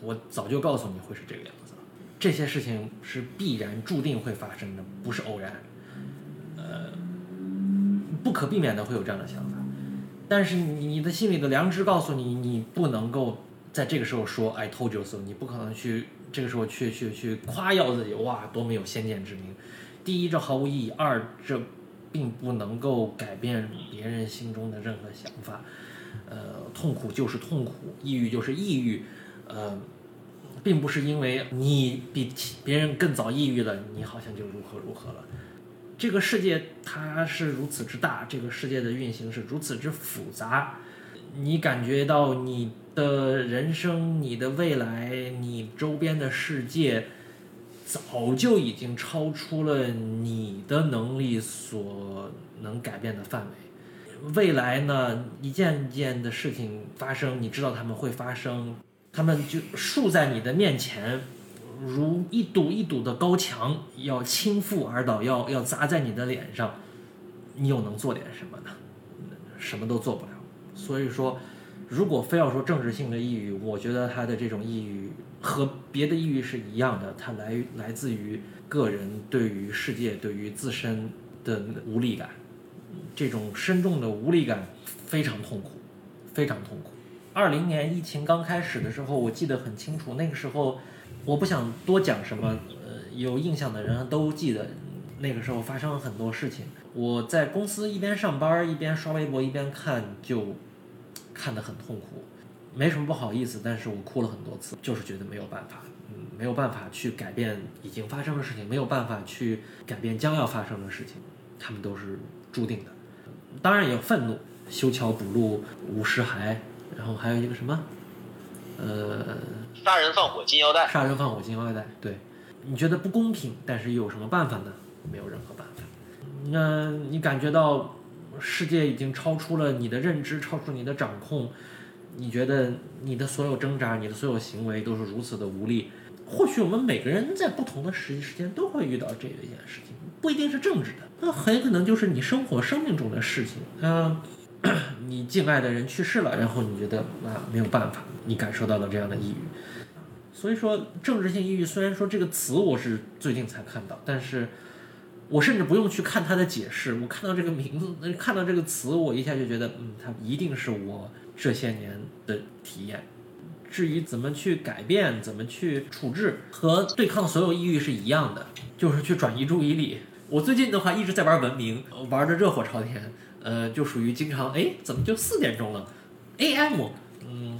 我早就告诉你会是这个样子。这些事情是必然注定会发生的，不是偶然，不可避免的会有这样的想法。但是你的心里的良知告诉你，你不能够在这个时候说 I told you so， 你不可能去这个时候去夸耀自己，哇，多么有先见之明。第一，这毫无意义；二，这并不能够改变别人心中的任何想法。痛苦就是痛苦，抑郁就是抑郁。并不是因为你比别人更早抑郁了，你好像就如何了。这个世界它是如此之大，这个世界的运行是如此之复杂。你感觉到你的人生、你的未来、你周边的世界早就已经超出了你的能力所能改变的范围。未来呢，一件一件的事情发生，你知道他们会发生，他们就竖在你的面前，如一堵一堵的高墙，要倾覆而倒，要砸在你的脸上，你又能做点什么呢？什么都做不了。所以说，如果非要说政治性的抑郁，我觉得他的这种抑郁和别的抑郁是一样的，它来自于个人对于世界、对于自身的无力感，这种深重的无力感非常痛苦，非常痛苦。2020年疫情刚开始的时候，我记得很清楚，那个时候我不想多讲什么，有印象的人都记得，那个时候发生了很多事情。我在公司一边上班一边刷微博一边看，就看得很痛苦。没什么不好意思，但是我哭了很多次，就是觉得没有办法，没有办法去改变已经发生的事情，没有办法去改变将要发生的事情，他们都是注定的。当然也有愤怒，修桥补路、五十骸，然后还有一个什么，杀人放火金腰带，杀人放火金腰带，对，你觉得不公平，但是又有什么办法呢？没有任何办法。那你感觉到世界已经超出了你的认知，超出你的掌控。你觉得你的所有挣扎，你的所有行为都是如此的无力。或许我们每个人在不同的时间都会遇到这一件事情，不一定是政治的，那很可能就是你生命中的事情。你敬爱的人去世了，然后你觉得啊没有办法，你感受到了这样的抑郁。所以说，政治性抑郁虽然说这个词我是最近才看到，但是我甚至不用去看它的解释，我看到这个名字，看到这个词，我一下就觉得，它一定是我这些年的体验。至于怎么去改变，怎么去处置，和对抗所有抑郁是一样的，就是去转移注意力。我最近的话一直在玩文明，玩的热火朝天，就属于经常怎么就4点钟了 AM，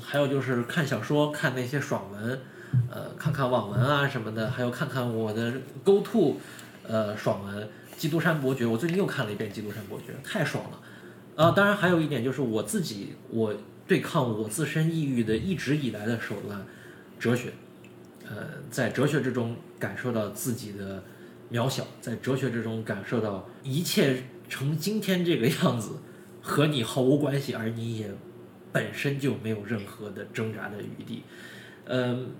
还有就是看小说，看那些爽文，看看网文啊什么的，还有看看我的 GoTo 爽文《基督山伯爵》，我最近又看了一遍《基督山伯爵》，太爽了。当然还有一点就是我自己，我对抗我自身抑郁的一直以来的手段，哲学。在哲学之中感受到自己的渺小，在哲学之中感受到一切成今天这个样子和你毫无关系，而你也本身就没有任何的挣扎的余地。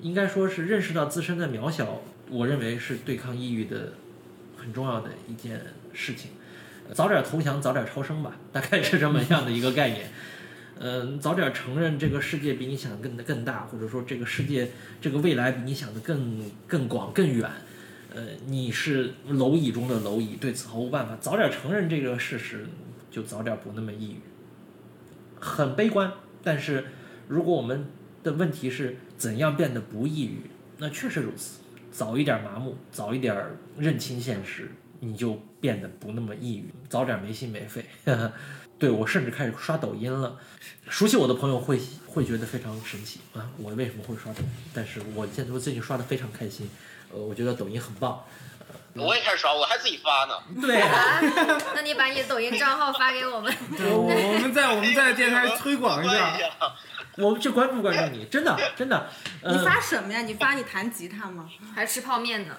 应该说是认识到自身的渺小，我认为是对抗抑郁的很重要的一件事情。早点投降，早点超生吧，大概是这么样的一个概念。早点承认这个世界比你想的更大，或者说这个世界这个未来比你想的更广更远。你是蝼蚁中的蝼蚁，对此毫无办法。早点承认这个事实，就早点不那么抑郁。很悲观，但是如果我们的问题是怎样变得不抑郁，那确实如此。早一点麻木，早一点认清现实，你就变得不那么抑郁，早点没心没肺。对，我甚至开始刷抖音了。熟悉我的朋友会觉得非常神奇啊，我为什么会刷抖音？但是我最近刷得非常开心，我觉得抖音很棒。我也开始刷，我还自己发呢。对啊，那你把你抖音账号发给我们。对，我们在电台推广一下。我就关注关注你，真的真的。你发什么呀？你发你弹吉他吗？还是吃泡面呢？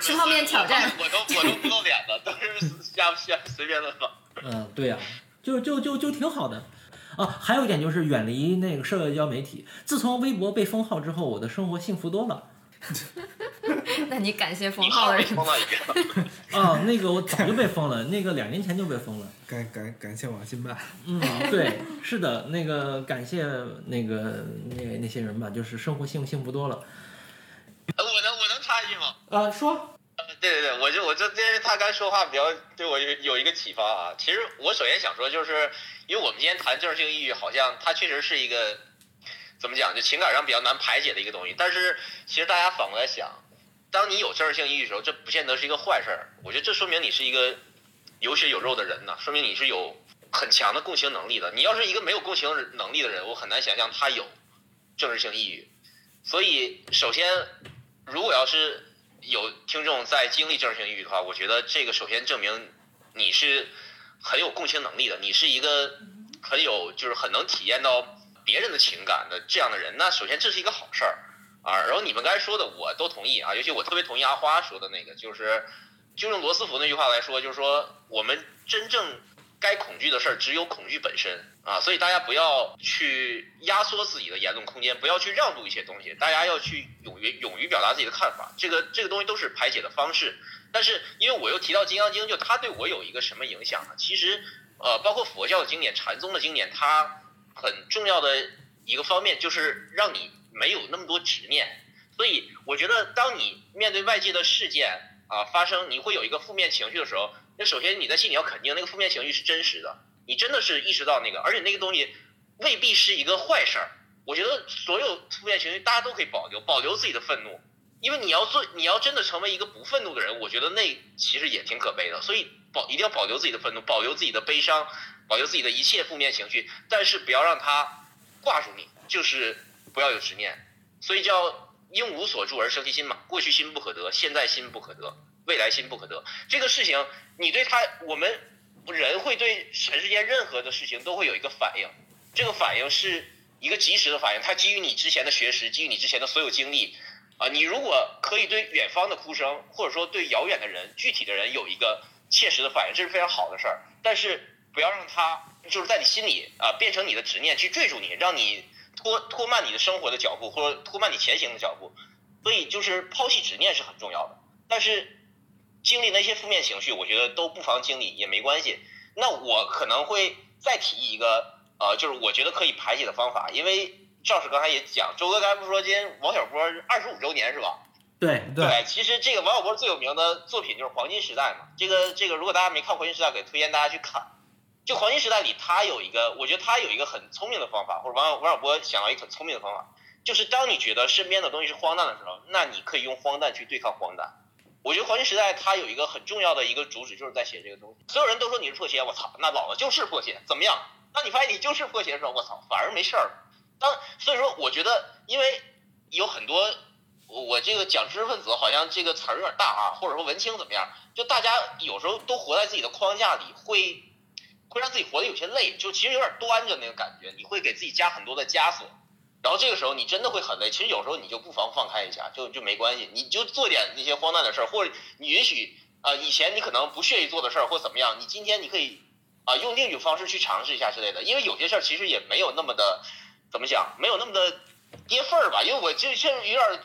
吃泡面挑战。我都不露脸的，都是瞎随便的发。嗯，对呀、啊，就挺好的。啊，还有一点就是远离那个社交媒体。自从微博被封号之后，我的生活幸福多了。那你感谢封号了？封了一个啊，那个我早就被封了，那个2年前就被封了。感谢网信办。嗯，对，是的，那个感谢那些人吧，就是生活幸福多了。我能插一句吗？啊，说。对，我就因为他刚说话比较对我有一个启发啊。其实我首先想说，就是因为我们今天谈政治性抑郁，好像它确实是一个。怎么讲？就情感上比较难排解的一个东西，但是其实大家反过来想，当你有政治性抑郁的时候，这不见得是一个坏事儿。我觉得这说明你是一个有血有肉的人呢、啊，说明你是有很强的共情能力的。你要是一个没有共情能力的人，我很难想象他有政治性抑郁。所以，首先，如果要是有听众在经历政治性抑郁的话，我觉得这个首先证明你是很有共情能力的，你是一个很有就是很能体验到。别人的情感的这样的人，那首先这是一个好事儿啊。然后你们刚才说的我都同意啊，尤其我特别同意阿花说的那个，就是就用罗斯福那句话来说，就是说我们真正该恐惧的事儿只有恐惧本身啊。所以大家不要去压缩自己的言论空间，不要去让路一些东西，大家要去勇于表达自己的看法，这个东西都是排解的方式。但是因为我又提到金刚经，就它对我有一个什么影响呢？其实包括佛教的经典、禅宗的经典，它很重要的一个方面就是让你没有那么多执念。所以我觉得当你面对外界的事件啊发生，你会有一个负面情绪的时候，那首先你在心里要肯定那个负面情绪是真实的，你真的是意识到那个，而且那个东西未必是一个坏事儿。我觉得所有负面情绪大家都可以保留自己的愤怒，因为你要真的成为一个不愤怒的人，我觉得那其实也挺可悲的。所以一定要保留自己的愤怒，保留自己的悲伤，保留自己的一切负面情绪，但是不要让它挂住你，就是不要有执念。所以叫应无所住而生其心嘛，过去心不可得，现在心不可得，未来心不可得。这个事情你对它，我们人会对尘世间任何的事情都会有一个反应，这个反应是一个及时的反应，它基于你之前的学识，基于你之前的所有经历啊。你如果可以对远方的哭声，或者说对遥远的人、具体的人有一个切实的反应，这是非常好的事儿。但是不要让它就是在你心里啊、变成你的执念去追逐你，让你拖慢你的生活的脚步，或者拖慢你前行的脚步。所以就是抛弃执念是很重要的。但是经历那些负面情绪，我觉得都不妨经历，也没关系。那我可能会再提一个就是我觉得可以排解的方法，因为赵师刚才也讲，周哥刚才不说今天王小波25周年是吧？对，其实这个王小波最有名的作品就是《黄金时代》嘛。这个如果大家没看《黄金时代》，可以推荐大家去看。就黄金时代里，他有一个，我觉得他有一个很聪明的方法，或者王小波想到一个很聪明的方法，就是当你觉得身边的东西是荒诞的时候，那你可以用荒诞去对抗荒诞。我觉得黄金时代他有一个很重要的一个主旨，就是在写这个东西。所有人都说你是破鞋，我操，那老子就是破鞋，怎么样？当你发现你就是破鞋的时候，我操，反而没事儿了。所以说，我觉得因为有很多。我这个讲知识分子好像这个词儿有点大啊，或者说文青怎么样？就大家有时候都活在自己的框架里，会让自己活得有些累，就其实有点端着那个感觉，你会给自己加很多的枷锁，然后这个时候你真的会很累。其实有时候你就不妨放开一下，就没关系，你就做点那些荒诞的事儿，或者你允许以前你可能不屑于做的事儿或怎么样，你今天你可以用另一种方式去尝试一下之类的，因为有些事儿其实也没有那么的怎么讲，没有那么的。跌份儿吧，因为我就确实有点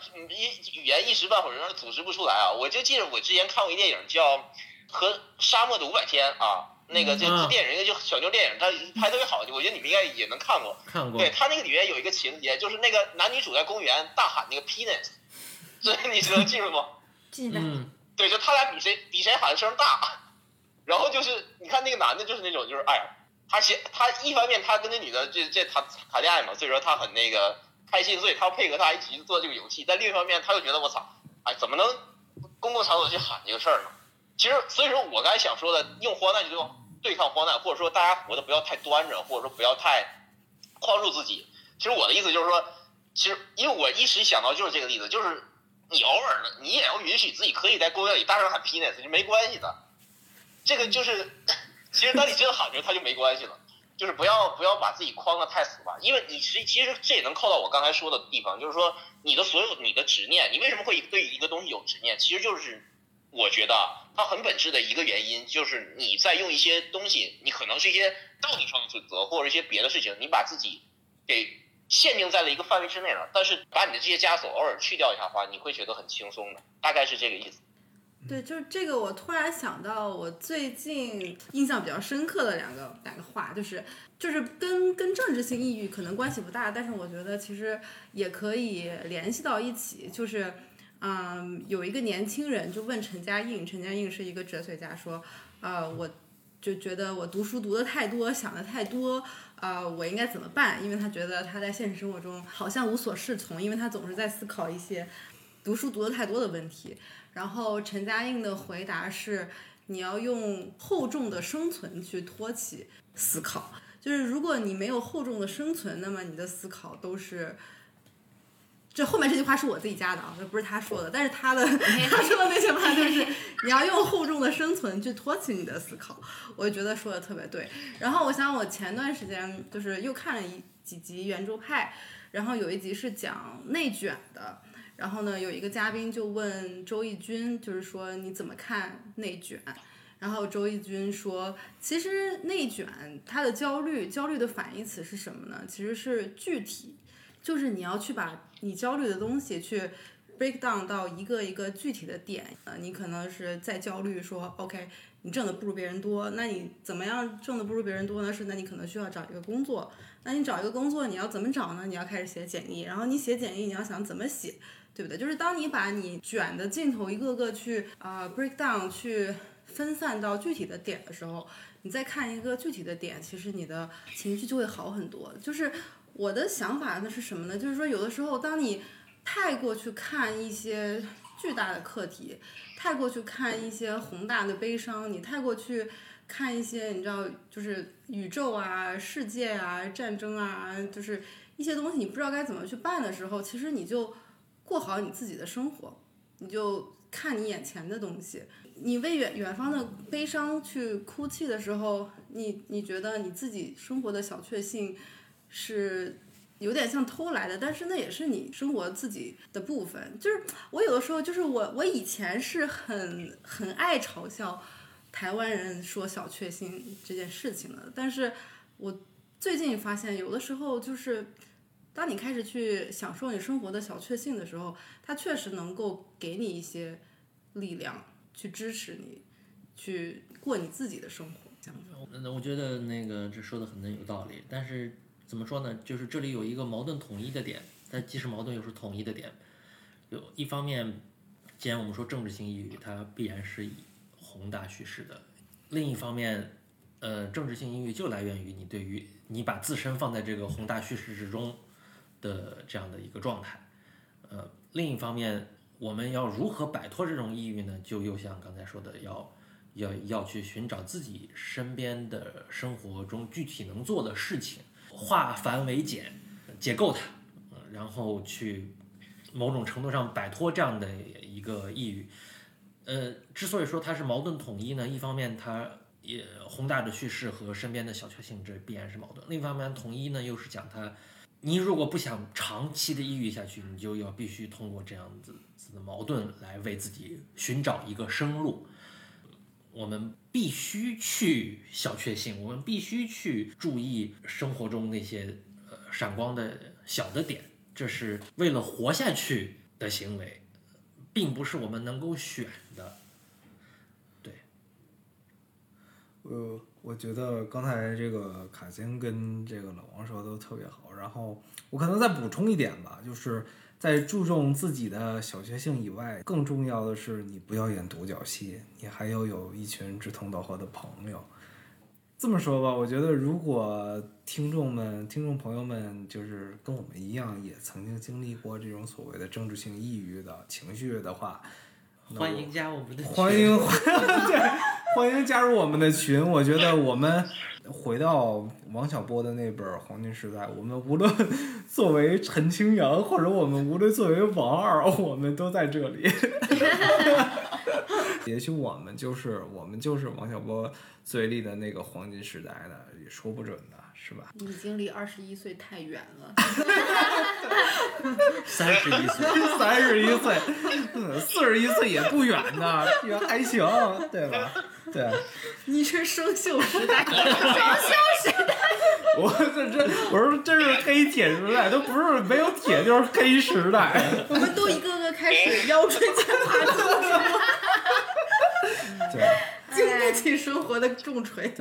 语言一时半会儿有点组织不出来啊。我就记得我之前看过一电影叫《和沙漠的500天》啊，那个这电影就小妞电影，它拍特别好，我觉得你们应该也能看过。对，它那个里面有一个情节，就是那个男女主在公园大喊那个 penis， 所以你能记住吗？记得。对，就他俩比谁喊声大，然后就是你看那个男的，就是那种就是哎呀，他一方面他跟那女的这谈恋爱嘛，所以说他很那个。开心，所以他配合他一起做这个游戏。但另一方面，他又觉得我操，哎，怎么能公共场所去喊这个事儿呢？其实，所以说我刚才想说的，用荒诞去对抗荒诞，或者说大家活得不要太端着，或者说不要太框住自己。其实我的意思就是说，其实因为我一时想到就是这个例子，就是你偶尔的你也要允许自己可以在公园里大声喊 penis， 就没关系的。这个就是其实当你真的喊着它就没关系了，就是不要把自己框得太死吧，因为你其实这也能扣到我刚才说的地方，就是说你的所有你的执念，你为什么会对一个东西有执念，其实就是我觉得它很本质的一个原因就是你在用一些东西，你可能是一些道理上的准则或者一些别的事情，你把自己给限定在了一个范围之内了，但是把你的这些枷锁偶尔去掉一下的话，你会觉得很轻松的，大概是这个意思。对，就是这个我突然想到我最近印象比较深刻的两个话，就是跟政治性抑郁可能关系不大，但是我觉得其实也可以联系到一起，就是有一个年轻人就问陈嘉映是一个哲学家，说我就觉得我读书读的太多，想的太多，我应该怎么办？因为他觉得他在现实生活中好像无所适从，因为他总是在思考一些读书读的太多的问题。然后陈嘉映的回答是，你要用厚重的生存去托起思考，就是如果你没有厚重的生存，那么你的思考都是，这后面这句话是我自己加的啊，这不是他说的，但是他说的那些话就是你要用厚重的生存去托起你的思考，我觉得说的特别对。然后我想我前段时间就是又看了几集圆桌派，然后有一集是讲内卷的，然后呢有一个嘉宾就问周轶君，就是说你怎么看内卷，然后周轶君说其实内卷它的焦虑的反义词是什么呢，其实是具体，就是你要去把你焦虑的东西去 break down 到一个一个具体的点，你可能是在焦虑说 OK 你挣的不如别人多，那你怎么样挣的不如别人多呢，是那你可能需要找一个工作，那你找一个工作你要怎么找呢，你要开始写简历，然后你写简历你要想怎么写，对不对，就是当你把你卷的镜头一个个去break down 去分散到具体的点的时候，你再看一个具体的点，其实你的情绪就会好很多。就是我的想法呢是什么呢，就是说有的时候当你太过去看一些巨大的课题，太过去看一些宏大的悲伤，你太过去看一些你知道就是宇宙啊世界啊战争啊，就是一些东西你不知道该怎么去办的时候，其实你就过好你自己的生活，你就看你眼前的东西，你为远方的悲伤去哭泣的时候，你觉得你自己生活的小确幸是有点像偷来的，但是那也是你生活自己的部分。就是我有的时候就是我以前是很爱嘲笑台湾人说小确幸这件事情的，但是我最近发现有的时候就是当你开始去享受你生活的小确幸的时候，它确实能够给你一些力量去支持你去过你自己的生活。我觉得那个这说的很有道理，但是怎么说呢，就是这里有一个矛盾统一的点，但既是矛盾又是统一的点。有一方面，既然我们说政治性抑郁，它必然是以宏大叙事的，另一方面政治性抑郁就来源于你把自身放在这个宏大叙事之中的这样的一个状态。另一方面我们要如何摆脱这种抑郁呢，就又像刚才说的，要去寻找自己身边的生活中具体能做的事情，化繁为简，解构它，然后去某种程度上摆脱这样的一个抑郁。之所以说它是矛盾统一呢，一方面它也宏大的叙事和身边的小确幸这必然是矛盾，另一方面统一呢又是讲它，你如果不想长期的抑郁下去，你就要必须通过这样子的矛盾来为自己寻找一个生路。我们必须去小确幸，我们必须去注意生活中那些闪光的小的点，这是为了活下去的行为，并不是我们能够选的。对，我觉得刚才这个卡星跟这个老王说的都特别好，然后我可能再补充一点吧，就是在注重自己的小确幸以外，更重要的是你不要演独角戏，你还要有一群志同道合的朋友。这么说吧，我觉得如果听众朋友们就是跟我们一样也曾经经历过这种所谓的政治性抑郁的情绪的话，欢迎加我们的群，欢迎加入我们的群。我觉得我们回到王小波的那本《黄金时代》，我们无论作为陈清扬，或者我们无论作为王二，我们都在这里。也许我们就是王小波嘴里的那个黄金时代的，也说不准的，是吧？你经历21岁太远了。31岁，41岁也不远呢，也还行，对吧？对。你是生锈时代，我说真是黑铁时代，都不是没有铁就是黑时代。我们都一个个开始腰椎间盘突出。对，经不起生活的重锤。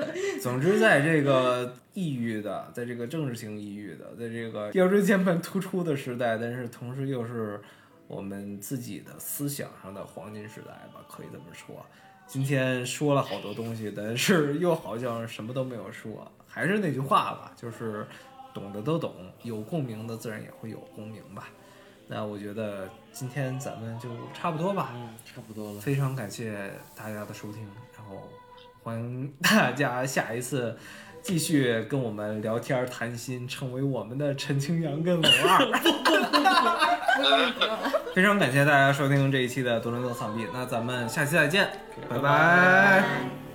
总之，在这个抑郁的，在这个政治性抑郁的，在这个腰椎间盘突出的时代，但是同时又是我们自己的思想上的黄金时代吧，可以这么说。今天说了好多东西，但是又好像什么都没有说。还是那句话吧，就是懂的都懂，有共鸣的自然也会有共鸣吧。那我觉得今天咱们就差不多吧，差不多了。非常感谢大家的收听，然后欢迎大家下一次继续跟我们聊天谈心，成为我们的陈清扬跟王二。非常感谢大家收听这一期的多伦多丧逼，那咱们下期再见，拜拜。